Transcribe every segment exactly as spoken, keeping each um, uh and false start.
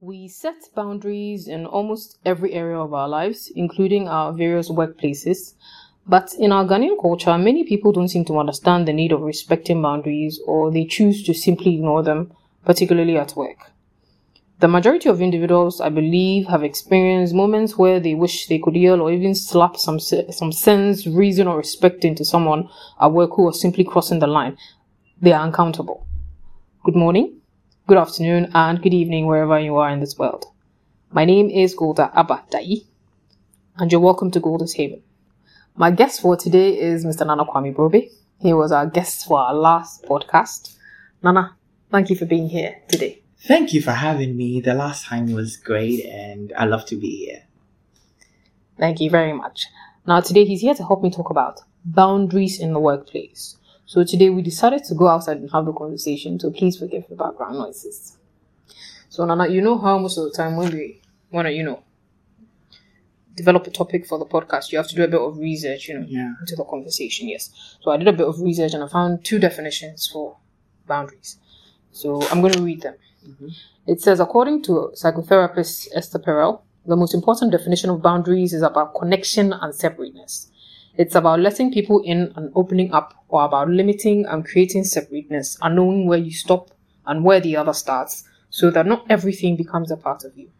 We set boundaries in almost every area of our lives, including our various workplaces. But in our Ghanaian culture, many people don't seem to understand the need of respecting boundaries, or they choose to simply ignore them, particularly at work. The majority of individuals, I believe, have experienced moments where they wish they could yell or even slap some some sense, reason, or respect into someone at work who was simply crossing the line. They are uncountable. Good morning, good afternoon, and good evening wherever you are in this world. My name is Golda Abadai, and you're welcome to Golda's Haven. My guest for today is Mister Nana Kwame Brobe. He was our guest for our last podcast. Nana, thank you for being here today. Thank you for having me. The last time was great, and I love to be here. Thank you very much. Now today he's here to help me talk about boundaries in the workplace. So today we decided to go outside and have a conversation, so please forgive the background noises. So Nana, you know how most of the time when we want to, you know, develop a topic for the podcast, you have to do a bit of research, you know, yeah. into the conversation, yes. So I did a bit of research and I found two definitions for boundaries. So I'm going to read them. Mm-hmm. It says, according to psychotherapist Esther Perel, the most important definition of boundaries is about connection and separateness. It's about letting people in and opening up, or about limiting and creating separateness and knowing where you stop and where the other starts, so that not everything becomes a part of you.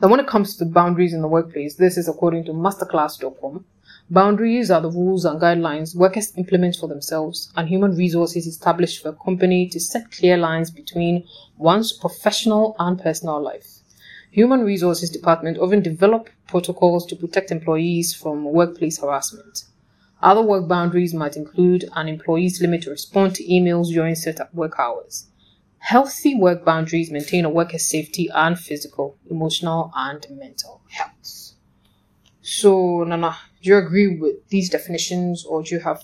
Now, when it comes to boundaries in the workplace, this is according to Masterclass dot com. Boundaries are the rules and guidelines workers implement for themselves, and human resources established for a company to set clear lines between one's professional and personal life. Human Resources Department often develop protocols to protect employees from workplace harassment. Other work boundaries might include an employee's limit to respond to emails during certain work hours. Healthy work boundaries maintain a worker's safety and physical, emotional, and mental health. So, Nana, do you agree with these definitions, or do you have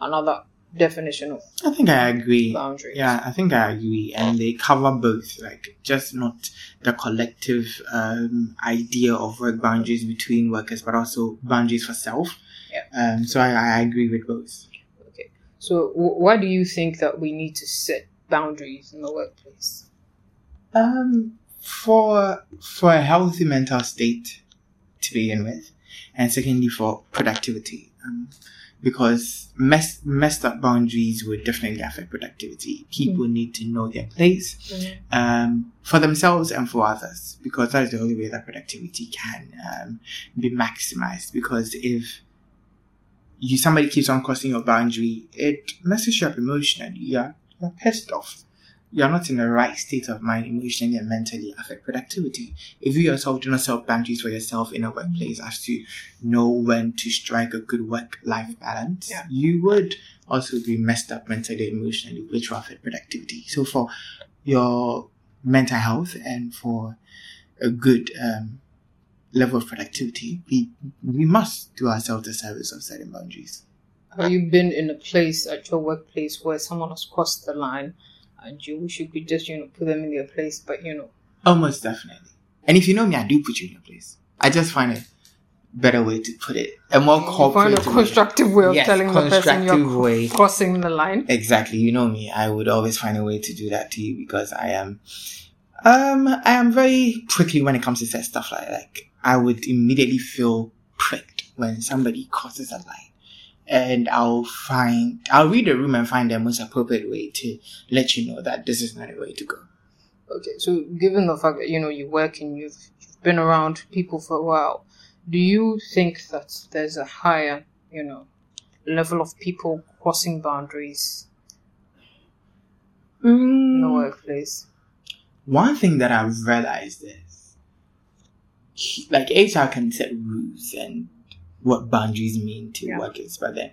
another definition of I think I agree. Boundaries. Yeah, I think I agree, and they cover both, like just not the collective um, idea of work boundaries between workers, but also boundaries for self. Yeah. Um. So I, I agree with both. Okay. So w- why do you think that we need to set boundaries in the workplace? Um. For for a healthy mental state to begin with, and secondly for productivity. Um. Because mess, messed up boundaries would definitely affect productivity. People mm. need to know their place mm. um, for themselves and for others, because that is the only way that productivity can um, be maximized. Because if you somebody keeps on crossing your boundary, it messes you up emotionally. You're, you're pissed off. You're not in the right state of mind emotionally and mentally affect productivity. If you yourself do not set boundaries for yourself in a workplace as to know when to strike a good work-life balance, yeah. you would also be messed up mentally and emotionally, which will affect productivity. So for your mental health and for a good um, level of productivity, we, we must do ourselves the service of setting boundaries. Have you been in a place at your workplace where someone has crossed the line and you wish you could just, you know, put them in their place, but, you know. Almost definitely. And if you know me, I do put you in your place. I just find a better way to put it. A more corporate, find a constructive way, way of yes, telling the person you're way. crossing the line. Exactly. You know me. I would always find a way to do that to you, because I am, um, I am very prickly when it comes to such stuff like that. Like, I would immediately feel pricked when somebody crosses a line. And I'll find, I'll read the room and find the most appropriate way to let you know that this is not the way to go. Okay, so given the fact that, you know, you work and you've, you've been around people for a while, do you think that there's a higher, you know, level of people crossing boundaries mm. in the workplace? One thing that I've realized is, like, H R can set rules and what boundaries mean to yeah. workers, but then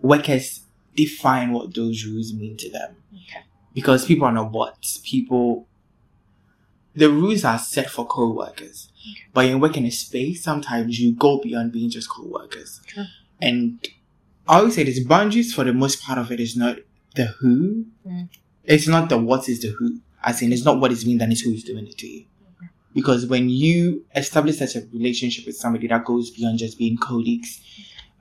workers define what those rules mean to them. Okay. Because people are not bots. People, the rules are set for co-workers, okay. but in working a space, sometimes you go beyond being just co-workers. Okay. And I always say this: boundaries, for the most part of it, is not the who. Mm. It's not the what, is the who. As in, it's not what is being done, it's who is doing it to you. Because when you establish such a relationship with somebody that goes beyond just being colleagues,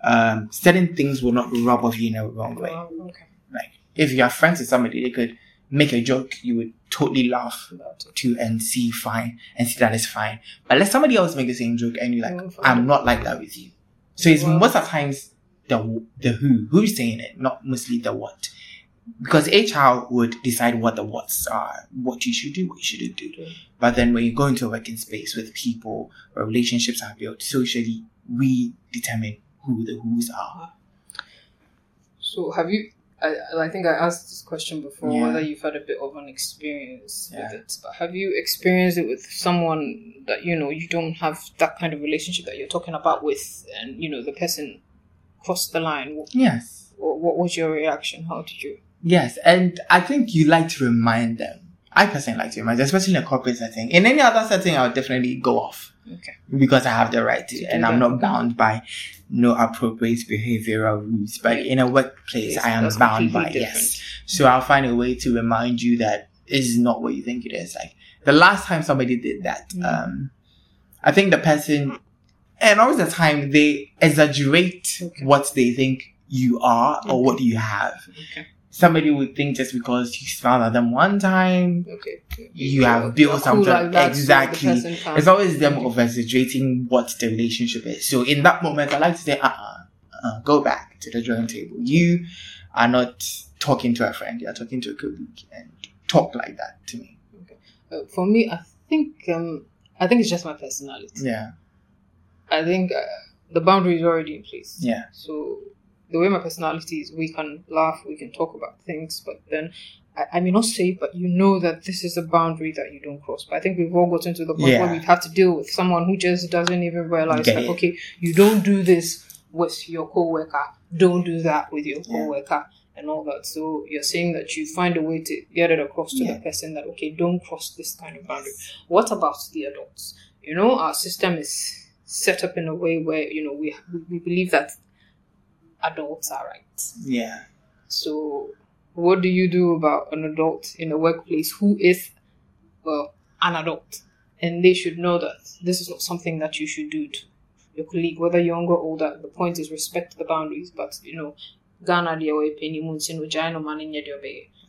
um, certain things will not rub off you in a wrong way. Oh, okay. Like, if you are friends with somebody, they could make a joke, you would totally laugh to and see fine and see that it's fine. But let somebody else make the same joke and you're like, oh, I'm not like that with you. So it's wow. most of the times the the who, who's saying it, not mostly the what. Because H R would decide what the what's are, what you should do, what you shouldn't do. Yeah. But then when you go into a working space with people where relationships are built socially, we determine who the who's are. So have you, I, I think I asked this question before, yeah. whether you've had a bit of an experience yeah. with it. But have you experienced it with someone that, you know, you don't have that kind of relationship that you're talking about with, and, you know, the person crossed the line? Yes. What, what was your reaction? How did you... Yes, and I think you like to remind them. I personally like to remind them, especially in a corporate setting. In any other setting, I would definitely go off. Okay. Because I have the right to, to and I'm that. not bound by no appropriate behavioral rules. But in a workplace, yes, I am bound by, different. yes. So I'll find a way to remind you that this is not what you think it is. Like, the last time somebody did that, mm. um, I think the person, and all the time, they exaggerate okay. what they think you are or okay. what you have. Okay. Somebody would think just because you smiled at them one time, okay, okay. you yeah, have built something. Cool like exactly. So it's always them okay. over-exaggerating what the relationship is. So in that moment, I like to say, uh-uh, uh, go back to the drawing table. You are not talking to a friend. You are talking to a colleague. And talk like that to me. Okay. Uh, for me, I think um, I think it's just my personality. Yeah. I think uh, the boundary is already in place. Yeah. So... the way my personality is, we can laugh, we can talk about things, but then I, I may not say, but you know that this is a boundary that you don't cross. But I think we've all gotten to the point yeah. where we have to deal with someone who just doesn't even realize, okay. like, okay, you don't do this with your co-worker, don't do that with your co-worker, yeah. and all that. So you're saying that you find a way to get it across to yeah. the person that, okay, don't cross this kind of boundary. Yes. What about the adults? You know, our system is set up in a way where, you know, we we believe that adults are right. Yeah. So, what do you do about an adult in a workplace who is, well, an adult? And they should know that this is not something that you should do to your colleague, whether younger or older. The point is respect the boundaries. But, you know,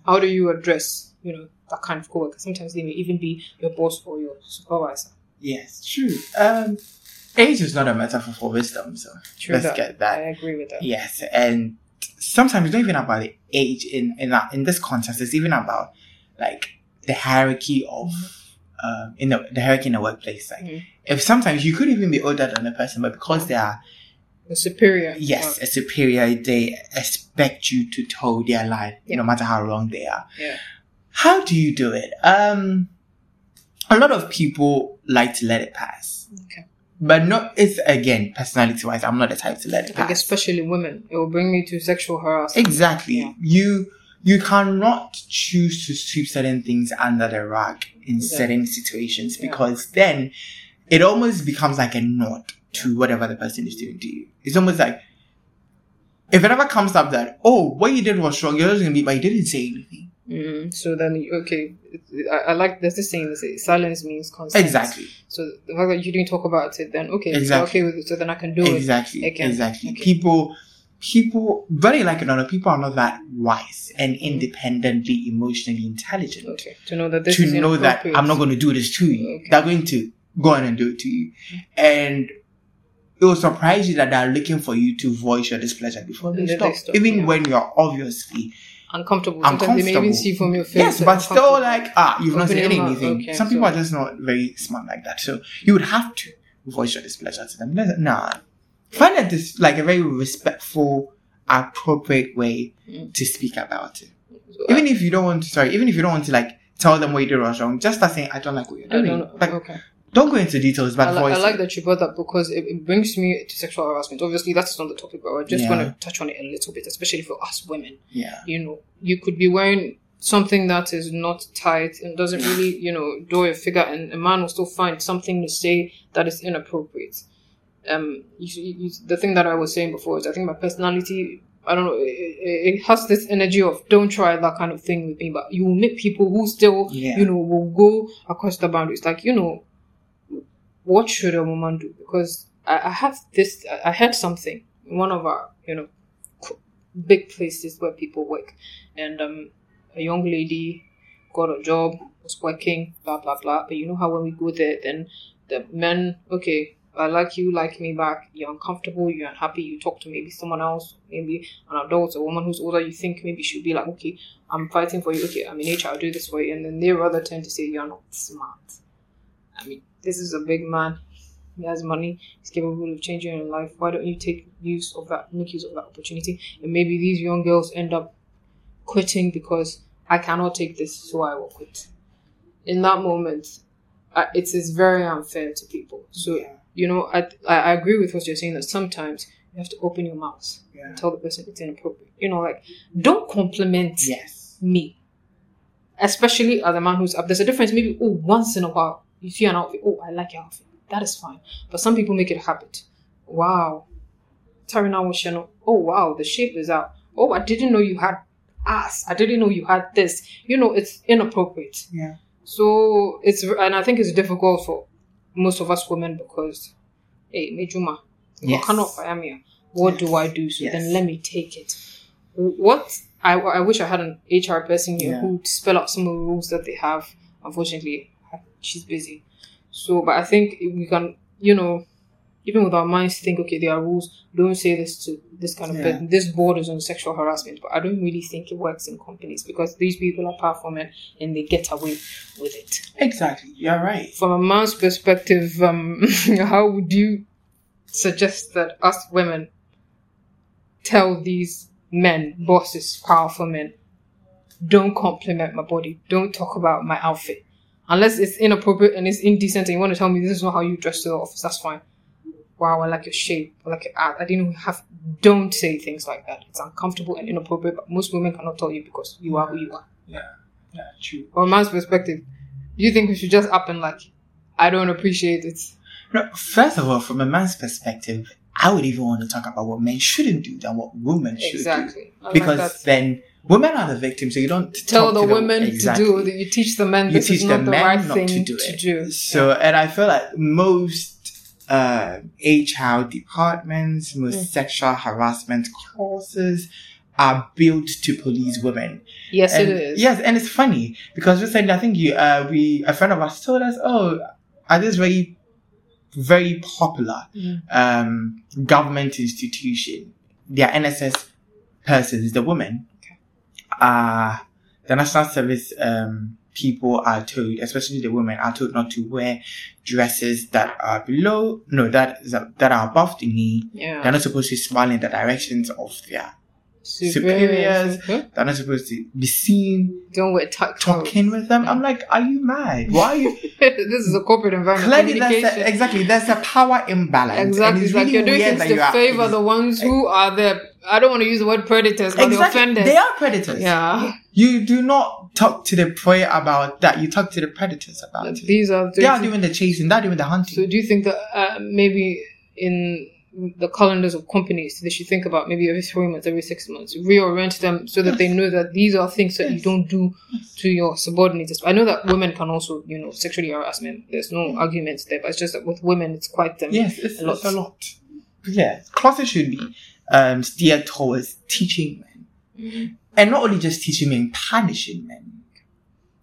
how do you address, you know, that kind of co-worker? Sometimes they may even be your boss or your supervisor. Yes, true. Um... Age is not a metaphor for wisdom, so True let's that. get that. I agree with that. Yes, and sometimes it's not even about the age in in, in this context. It's even about like the hierarchy of mm-hmm. um in the, the hierarchy in the workplace. Like, mm-hmm. if sometimes you could even be older than the person, but because they are a superior, yes, oh. a superior, they expect you to toe their line, yeah. no matter how wrong they are. Yeah. How do you do it? Um, a lot of people like to let it pass. Okay. But not, it's again, personality-wise, I'm not the type to let it pass. Like especially women. It will bring me to sexual harassment. Exactly. Yeah. You you cannot choose to sweep certain things under the rug in yeah. certain situations because yeah. then it almost becomes like a nod to whatever the person is doing to you. It's almost like, if it ever comes up that, oh, what you did was wrong, you're just going to be, but you didn't say anything. Mm, so then, okay, I, I like, there's this saying that says silence means consent. Exactly. So the fact that you didn't talk about it, then okay, exactly. okay with it, so then I can do exactly. it. Exactly, exactly. Okay. People, people, very like it or not, people are not that wise and independently emotionally intelligent. Okay, to know that this to is know that I'm not going to do this to you. Okay. They're going to go on and do it to you, and it will surprise you that they're looking for you to voice your displeasure before they stop. they stop, even yeah. when you're obviously. Uncomfortable. Uncomfortable. They may even see from your face. Yes, but still like, ah, you've not said anything. Okay, Some people so. are just not very smart like that. So you would have to voice your displeasure to them. Nah. Find that this, like a very respectful, appropriate way mm. to speak about it. So, even I, if you don't want to, sorry, even if you don't want to like tell them what you did was wrong, just start saying, I don't like what you're doing. I don't, like, okay. Don't go into details, but I like, voice I like it. that you brought that because it, it brings me to sexual harassment. Obviously, that's not the topic, but I just yeah. want to touch on it a little bit, especially for us women. Yeah. You know, you could be wearing something that is not tight and doesn't really, you know, do your figure, and a man will still find something to say that is inappropriate. Um, you, you, the thing that I was saying before is I think my personality, I don't know, it, it has this energy of don't try that kind of thing with me, but you will meet people who still, yeah. you know, will go across the boundaries. Like, you know, what should a woman do? Because I, I have this, I, I heard something in one of our, you know, big places where people work. And um, a young lady got a job, was working, blah, blah, blah. But you know how when we go there, then the men, okay, I like you, like me back. You're uncomfortable, you're unhappy, you talk to maybe someone else, maybe an adult, a woman who's older, you think maybe she'll be like, okay, I'm fighting for you, okay, I'm in nature, I'll do this for you. And then they rather tend to say, you're not smart. I mean, this is a big man. He has money. He's capable of changing your life. Why don't you take use of that, make use of that opportunity? And maybe these young girls end up quitting because I cannot take this, so I will quit. In that moment, I, it is very unfair to people. So, yeah. you know, I I agree with what you're saying, that sometimes you have to open your mouth yeah. and tell the person it's inappropriate. You know, like, don't compliment yes. me. Especially as a man who's up. There's a difference. Maybe, oh, once in a while, you see an outfit. Oh, I like your outfit. That is fine. But some people make it a habit. Wow. Tarina Channel. Oh, wow. The shape is out. Oh, I didn't know you had ass. I didn't know you had this. You know, it's inappropriate. Yeah. So, it's, and I think it's difficult for most of us women because, hey, Mejuma, you cannot fire me. What do I do? So yes. then let me take it. What? I, I wish I had an H R person here yeah. who would spell out some of the rules that they have. Unfortunately, she's busy. So, but I think we can, you know, even with our minds think, okay, there are rules. Don't say this to this kind of yeah. person. This borders on sexual harassment. But I don't really think it works in companies because these people are powerful men and they get away with it. Exactly. You're right. From a man's perspective, um, how would you suggest that us women tell these men, bosses, powerful men, don't compliment my body. Don't talk about my outfit. Unless it's inappropriate and it's indecent and you want to tell me this is not how you dress to the office, that's fine. Wow, I like your shape. I like your ass. I didn't have... Don't say things like that. It's uncomfortable and inappropriate, but most women cannot tell you because you are who you are. Yeah, yeah, true. From a man's perspective, do you think we should just up and like, I don't appreciate it? No, first of all, from a man's perspective, I would even want to talk about what men shouldn't do than what women should exactly. do. Exactly. Because like then... Women are the victims, so you don't tell the women them, exactly. to do. You teach the men. This you teach is not the, the men right not thing to do it. To do. So, yeah. and I feel like most uh, H R departments, most mm. sexual harassment courses are built to police women. Yes, and, it is. Yes, and it's funny because recently I think you, uh, we a friend of ours told us, "Oh, are this very, very popular mm. um, government institution? Their N S S person is the woman." Uh, the National Service um, people are told, especially the women, are told not to wear dresses that are below, no, that that are above the knee. Yeah. They're not supposed to smile in the directions of their superiors. superiors. They're not supposed to be seen. Don't wear tuck talking with them. Yeah. I'm like, are you mad? Why are you? This is a corporate environment. Clearly, that's a, exactly. There's a power imbalance. Exactly. And it's, it's really like you're doing things to you favor are, the ones who are there. I don't want to use the word predators, but exactly. they're offenders. They are predators. Yeah. You do not talk to the prey about that. You talk to the predators about it. These are the They are doing the chasing. They are doing the hunting. So do you think that uh, maybe in the calendars of companies, they should think about maybe every three months, every six months, reorient them so that yes. they know that these are things that yes. you don't do yes. to your subordinates. I know that women can also, you know, sexually harass men. There's no mm. arguments there, but it's just that with women, it's quite um, yes, it's, a lot. It's a lot. Yeah. Classes should be. Um, steer towards teaching men, mm-hmm. and not only just teaching men, punishing men.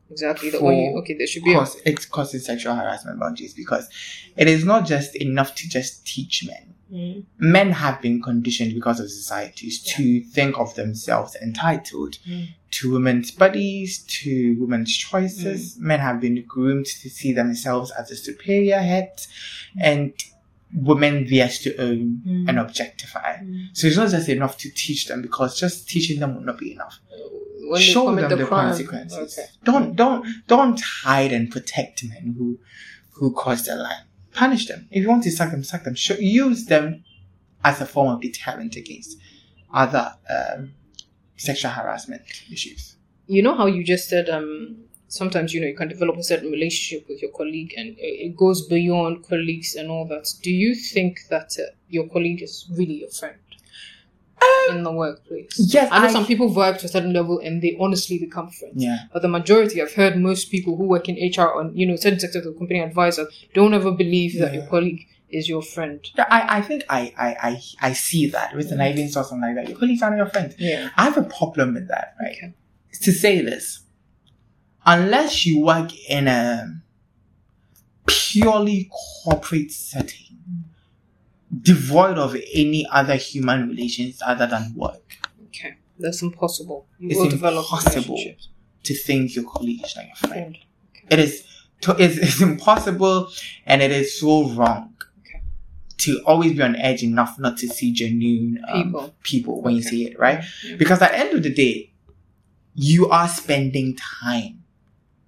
Exactly. The only, okay, there should be cause, a... it's causing sexual harassment boundaries because it is not just enough to just teach men. Mm-hmm. Men have been conditioned because of societies yeah. to think of themselves entitled mm-hmm. to women's bodies, to women's choices. Mm-hmm. Men have been groomed to see themselves as a superior head, mm-hmm. and women theirs to own mm. and objectify. Mm. So it's not just enough to teach them because just teaching them will not be enough. When show them the, the consequences. Okay. Don't don't don't hide and protect men who who cross the line. Punish them. If you want to sack them, sack them. Show, use them as a form of deterrent against other um, sexual harassment issues. You know how you just said um sometimes, you know, you can develop a certain relationship with your colleague and it goes beyond colleagues and all that. Do you think that uh, your colleague is really your friend um, in the workplace? Yes. I know I... some people vibe to a certain level and they honestly become friends. Yeah. But the majority, I've heard most people who work in H R on, you know, certain sectors of the company advisor, don't ever believe yeah. that your colleague is your friend. Yeah, I, I think I, I, I, I see that. With an mm. I V N or something like that. Your colleagues are not your friends. Yeah. I have a problem with that, right? Okay. To say this. unless you work in a purely corporate setting, devoid of any other human relations other than work. Okay, that's impossible. You it's will develop impossible to thank your colleagues like a friend. Okay. It is to, it's, it's impossible, and it is so wrong okay. to always be on edge enough not to see genuine um, people. people when okay. you see it, right? Yeah. Because at the end of the day, you are spending time,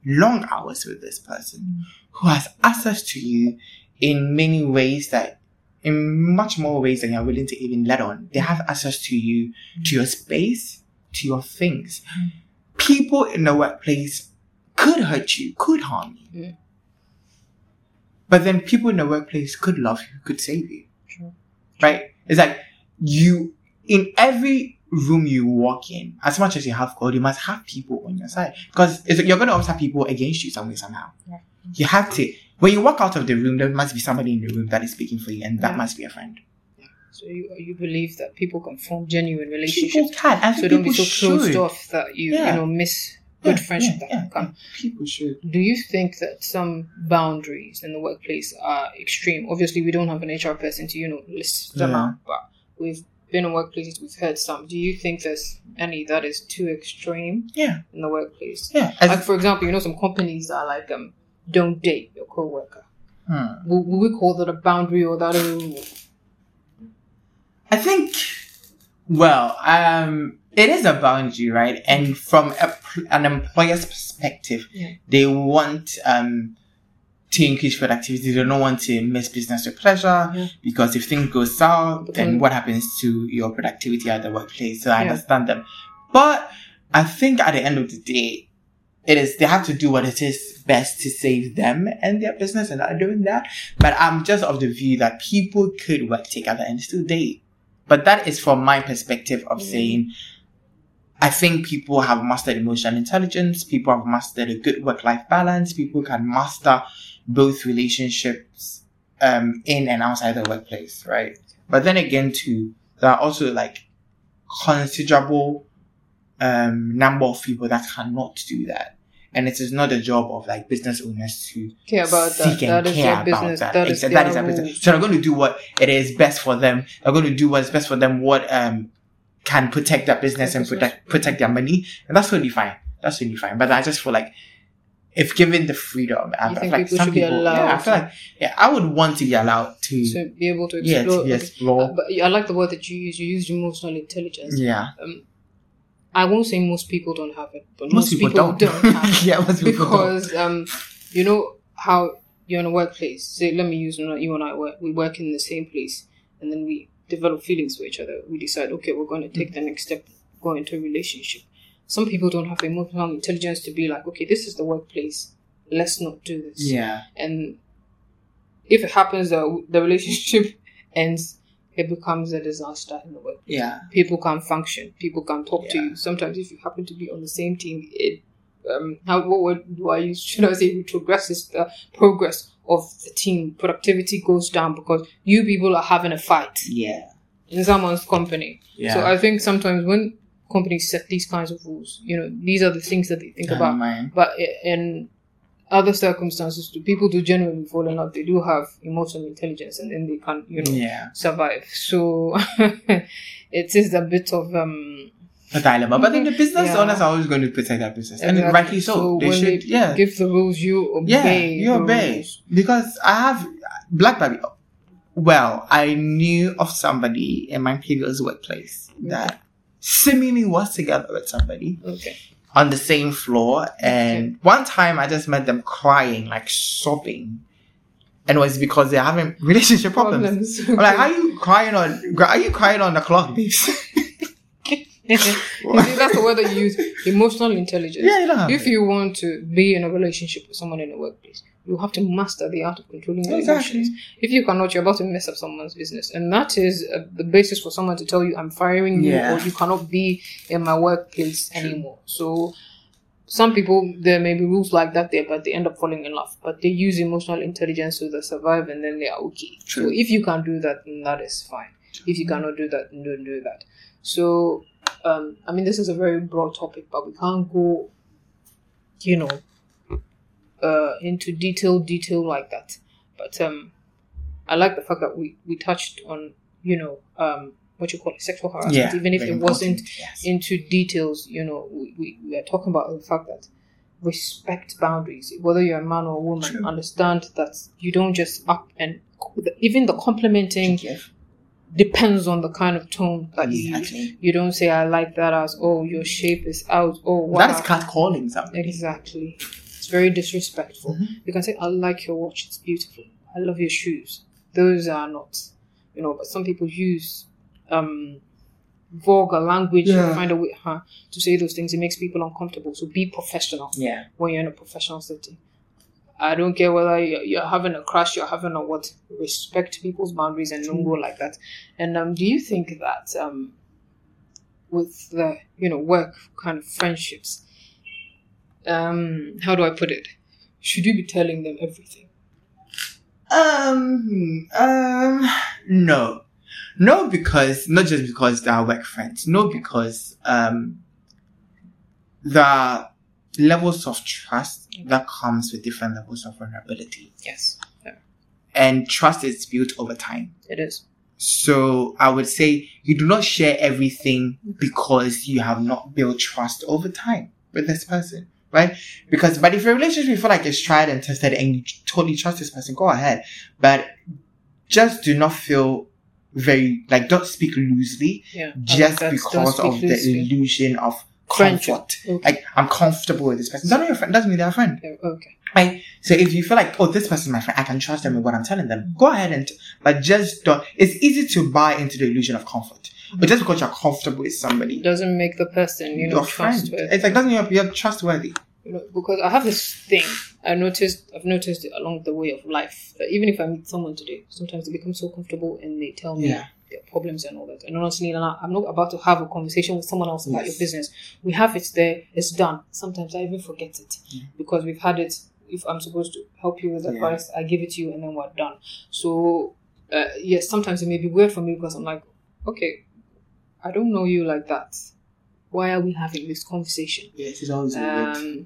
long hours with this person mm. who has access to you in many ways that in much more ways than you're willing to even let on. They have access to you, to your space, to your things. People in the workplace could hurt you, could harm you. Yeah. But then people in the workplace could love you, could save you. True. Right? It's like you, in every room you walk in, as much as you have code, you must have people on your side. Because you're going to always have people against you some way, somehow. Yeah. You have to. When you walk out of the room, there must be somebody in the room that is speaking for you, and that yeah. must be a friend. Yeah. So you you believe that people can form genuine relationships? People can. I think so don't be so should. closed off that you yeah. you know miss good yeah, friendship yeah, that yeah, come. Yeah. People should. Do you think that some boundaries in the workplace are extreme? Obviously, we don't have an H R person to you know list them yeah. out, but we've been in workplaces, we've heard some. Do you think there's any that is too extreme? Yeah. In the workplace. Yeah. As like for example, you know some companies that are like um. don't date your co-worker. Hmm. Will, will we call that a boundary or that a rule? I think, well, um, it is a boundary, right? And from a, an employer's perspective, yeah. they want um, to increase productivity. They don't want to miss business to pleasure yeah. because if things go south, then mm-hmm. what happens to your productivity at the workplace? So I yeah. understand them. But I think at the end of the day, it is, they have to do what it is best to save them and their business, and are doing that. But I'm just of the view that people could work together and still date. But that is from my perspective of mm-hmm. saying, I think people have mastered emotional intelligence. People have mastered a good work-life balance. People can master both relationships, um, in and outside the workplace, right? But then again, too, there are also like considerable, um, number of people that cannot do that. And it is not a job of like business owners to care about seek that. and that care about business. that. That is, that is their business. So they're going to do what it is best for them. They're going to do what's best for them. What um can protect their business their and business. protect protect their money, and that's totally fine. That's totally fine. But I just feel like if given the freedom, I you feel think like people some should people, be allowed. Yeah, I feel like yeah, I would want to be allowed to so be able to explore. Yeah, to be explore. Okay. But I like the word that you use. You used emotional intelligence. Yeah. Um, I won't say most people don't have it, but most, most people, people don't, don't have it. yeah, most people because, don't. um, you know how you're in a workplace. Say, let me use you and I work. We work in the same place, and then we develop feelings for each other. We decide, okay, we're going to take the next step, go into a relationship. Some people don't have emotional intelligence to be like, okay, this is the workplace. Let's not do this. Yeah. And if it happens that the relationship ends, it becomes a disaster in the workplace. Yeah. People can't function. People can't talk yeah. to you. Sometimes if you happen to be on the same team, it, um, how, what word do I use? Should I say retrogresses the progress of the team. Productivity goes down because you people are having a fight. Yeah. In someone's company. Yeah. So I think sometimes when companies set these kinds of rules, you know, these are the things that they think oh, about. Man. But in other circumstances, do people do generally fall in love? They do have emotional intelligence, and then they can, you know, yeah. survive. So it is a bit of um, a dilemma. But then the business yeah. owners are always going to protect their business, exactly. and rightly so. so they should. They yeah, give the rules. You obey. Yeah, you obey. Rules. Because I have Black Baby. Well, I knew of somebody in my previous workplace okay. that seemingly was together with somebody. Okay. On the same floor, and okay. one time I just met them crying, like sobbing, and it was because they're having relationship problems. problems. I'm like, are you crying on? Are you crying on the clock, babes? You see, that's the word that you use: emotional intelligence. Yeah, you don't have if it. You want to be in a relationship with someone in the workplace, you have to master the art of controlling your exactly. emotions. If you cannot, you're about to mess up someone's business, and that is uh, the basis for someone to tell you, "I'm firing you," yeah. or "You cannot be in my workplace True. anymore." So, some people there may be rules like that there, but they end up falling in love. But they use emotional intelligence so they survive, and then they are okay. True. So, if you can do that, then that is fine. True. If you cannot do that, then don't do that. So, um, I mean, this is a very broad topic, but we can't go you know, uh, into detail, detail like that. But um, I like the fact that we, we touched on, you know, um, what you call it, sexual harassment, yeah, even if it wasn't yes. into details, you know, we, we, we are talking about the fact that respect boundaries, whether you're a man or a woman, True. Understand that you don't just up and, even the complimenting depends on the kind of tone that exactly. you use. You don't say, I like that ass, oh, your shape is out, oh, wow. That is catcalling something. Exactly. It's very disrespectful. Mm-hmm. You can say, I like your watch, it's beautiful. I love your shoes. Those are not, you know, but some people use um vulgar language yeah. and find a way huh, to say those things. It makes people uncomfortable. So be professional yeah. when you're in a professional setting. I don't care whether you're, you're having a crash, you're having a what, respect people's boundaries and don't go like that. And um, do you think that um, with the, you know, work kind of friendships, um, how do I put it? Should you be telling them everything? Um, um, no. No, because, not just because they are work friends. No, because um, the levels of trust that comes with different levels of vulnerability. Yes. Yeah. And trust is built over time. It is. So I would say you do not share everything because you have not built trust over time with this person, right? Because, but if your relationship you feel like it's tried and tested and you totally trust this person, go ahead. But just do not feel very, like, don't speak loosely yeah, just because of loosely. the illusion of comfort. Okay. Like, I'm comfortable with this person. They're not your friend. Doesn't mean they're a friend. Okay. Right? So if you feel like, oh, this person's my friend, I can trust them with what I'm telling them. Go ahead and, t- but just don't. It's easy to buy into the illusion of comfort. But just because you're comfortable with somebody doesn't make the person, you know, your trustworthy. Friend. It's like, doesn't mean you're trustworthy. You know, because I have this thing. I noticed, I've noticed it along the way of life. That even if I meet someone today, sometimes they become so comfortable and they tell me. Yeah. Their problems and all that, and honestly, I'm not about to have a conversation with someone else about yes. your business. We have it there, it's done. Sometimes I even forget it yeah. because we've had it. If I'm supposed to help you with advice, yeah. I give it to you, and then we're done. So, uh, yes, sometimes it may be weird for me because I'm like, okay, I don't know you like that. Why are we having this conversation? Yes, it's always um, weird.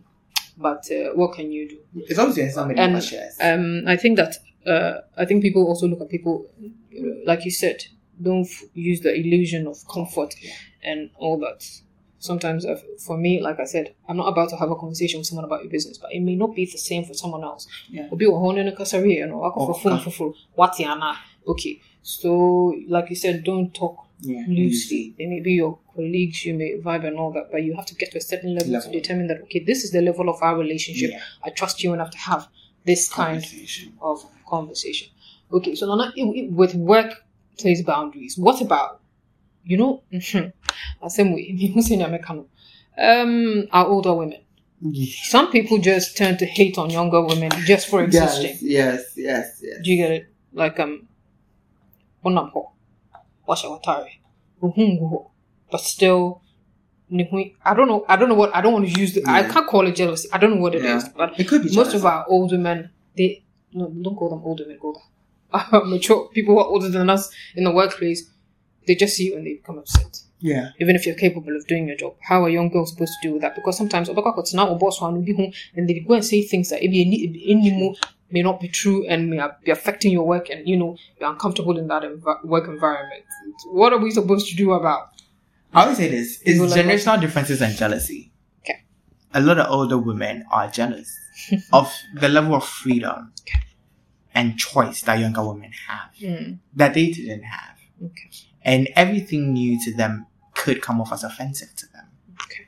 But uh, what can you do? It's always yes, somebody and, um, I think that uh, I think people also look at people, you know, like you said. Don't f- use the illusion of comfort yeah. and all that. Sometimes, I've, for me, like I said, I'm not about to have a conversation with someone about your business, but it may not be the same for someone else. Yeah. Okay, so like you said, don't talk yeah. loosely. They may be your colleagues, you may vibe and all that, but you have to get to a certain level, level. to determine that, okay, this is the level of our relationship. Yeah. I trust you enough to have this kind of conversation. Okay, so Nana, with work, place boundaries. What about, you know, same way, um, our older women? Yeah. Some people just turn to hate on younger women just for existing. Yes, yes, yes. yes. Do you get it? Like, um, but still, I don't know, I don't know what, I don't want to use the, yeah. I can't call it jealousy. I don't know what it yeah. is, but it could be most jealousy. Of our older men, they, no, don't call them older men, call them. Uh, mature people who are older than us in the workplace, they just see you and they become upset. Yeah. Even if you're capable of doing your job, how are young girls supposed to deal with that? Because sometimes and they go and say things that may not be true and may be affecting your work, and you know you're uncomfortable in that env- work environment. What are we supposed to do about? I always say this: it's like generational what? differences and jealousy. Okay. A lot of older women are jealous of the level of freedom. Okay. And choice that younger women have mm. that they didn't have, okay. and everything new to them could come off as offensive to them, okay.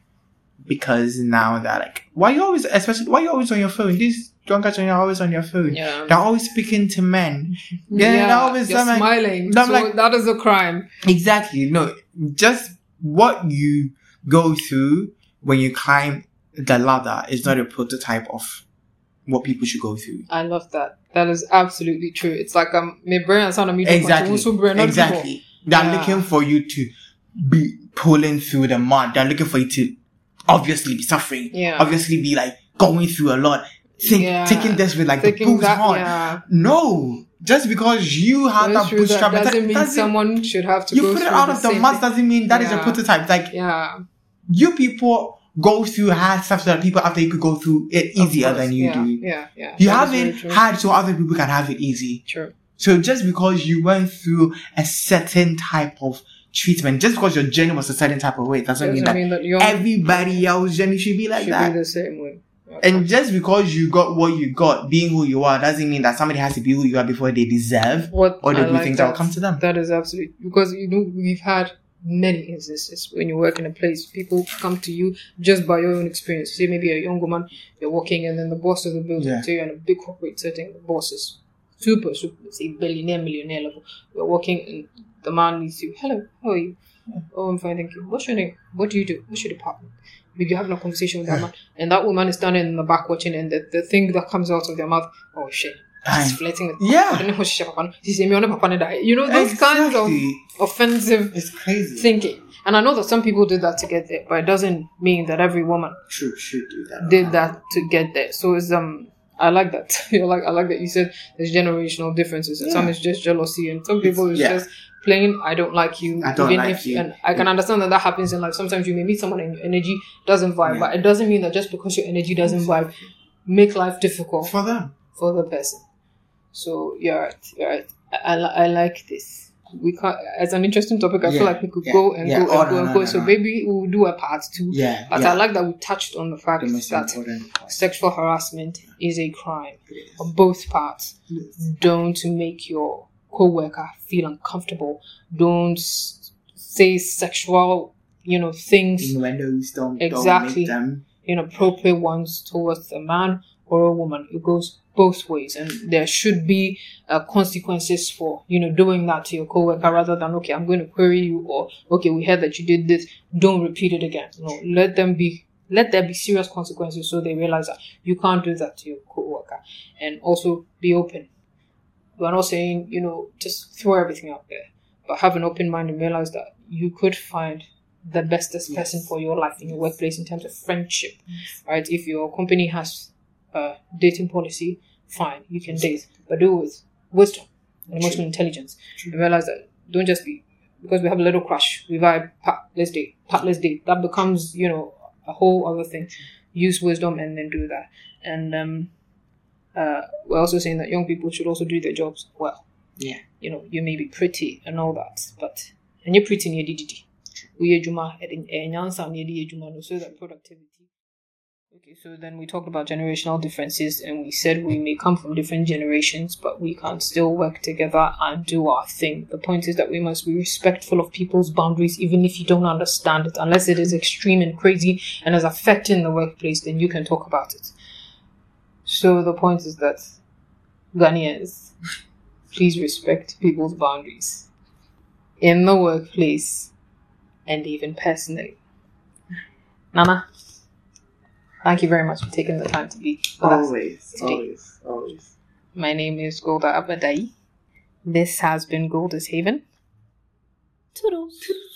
because now they're like, "Why are you always, especially why are you always on your phone? These young guys are always on your phone. Yeah. They're always speaking to men. Yeah, yeah they're always you're they're smiling. Like, so like, that is a crime. Exactly. No, just what you go through when you climb the ladder is not a prototype of." What people should go through. I love that. That is absolutely true. It's like um, my brain and sound of me. Exactly. Exactly. They're yeah. looking for you to be pulling through the mud. They're looking for you to obviously be suffering. Yeah. Obviously be like going through a lot. Think, yeah. Taking this with like taking the boots on. Yeah. No. Just because you have that bootstrap. That doesn't mean doesn't, someone should have to you go through You put it out of the mud thing. Doesn't mean that yeah. is a prototype. Like, yeah. you people go through hard stuff so that people after you could go through it easier course, than you yeah, do. Yeah, yeah. You that have it hard so other people can have it easy. True. So just because you went through a certain type of treatment, just because your journey was a certain type of way, doesn't, doesn't mean that, mean that your everybody else's journey should be like should that. Should be the same way. Okay. And just because you got what you got, being who you are, doesn't mean that somebody has to be who you are before they deserve what or they do like things that will come to them. That is absolutely, because you know we've had many instances when you work in a place, people come to you just by your own experience. Say maybe a young woman, you're working, and then the boss of the building, yeah. So you're in a big corporate setting, the boss is super, super, say billionaire, millionaire level. You're working, and the man meets you. Hello, how are you? Yeah. Oh, I'm fine, thank you. What's your name? What do you do? What's your department? You're having a conversation with that yeah. man, and that woman is standing in the back watching, and the, the thing that comes out of their mouth, oh shit, she's flirting with yeah. You know, those exactly. kinds of offensive it's crazy. Thinking. And I know that some people did that to get there, but it doesn't mean that every woman True, should do that. Did that to get there. So it's um, I like that. You like I like that you said there's generational differences. And yeah. some is just jealousy, and some people it's, is yeah. just. Plain, I don't like you. I don't even like if, you. And I can yeah. understand that that happens in life. Sometimes you may meet someone and your energy doesn't vibe, yeah. but it doesn't mean that just because your energy doesn't vibe, make life difficult for them, for the person. So you're right. You're right. I, I, I like this. We can't. It's an interesting topic. I yeah. feel like we could yeah. go and yeah. go and oh, go no, and no, go. No, so no. maybe we'll do a part two. Yeah. But yeah. I like that we touched on the fact the that sexual harassment is a crime on both parts. Yes. Don't make your co-worker feel uncomfortable. Don't say sexual, you know, things. Innuendos don't exactly don't make them inappropriate ones towards a man or a woman. It goes both ways, and there should be uh, consequences for you know doing that to your co-worker, rather than okay, I'm going to query you, or okay, we heard that you did this. Don't repeat it again. No, let them be. Let there be serious consequences, so they realize that you can't do that to your co-worker, and also be open. We're not saying, you know, just throw everything out there, but have an open mind and realize that you could find the bestest yes. person for your life in your workplace in terms of friendship, yes. right? If your company has a dating policy, fine, you can date, but do it with wisdom and emotional True. Intelligence. True. And realize that don't just be, because we have a little crush, we vibe, pat, let's date, pat, let's date. That becomes, you know, a whole other thing. Use wisdom and then do that. And, um, Uh, we're also saying that young people should also do their jobs well. Yeah. You know, you may be pretty and all that, but and you're pretty near D D D. We Juma and so that productivity. Okay, so then we talked about generational differences, and we said we may come from different generations, but we can still work together and do our thing. The point is that we must be respectful of people's boundaries, even if you don't understand it, unless it is extreme and crazy and is affecting the workplace, then you can talk about it. So the point is that Ghanaians, please respect people's boundaries in the workplace and even personally. Nana, thank you very much for taking the time to be with always, us today. Always, always. My name is Golda Abadai. This has been Golda's Haven. Toodles.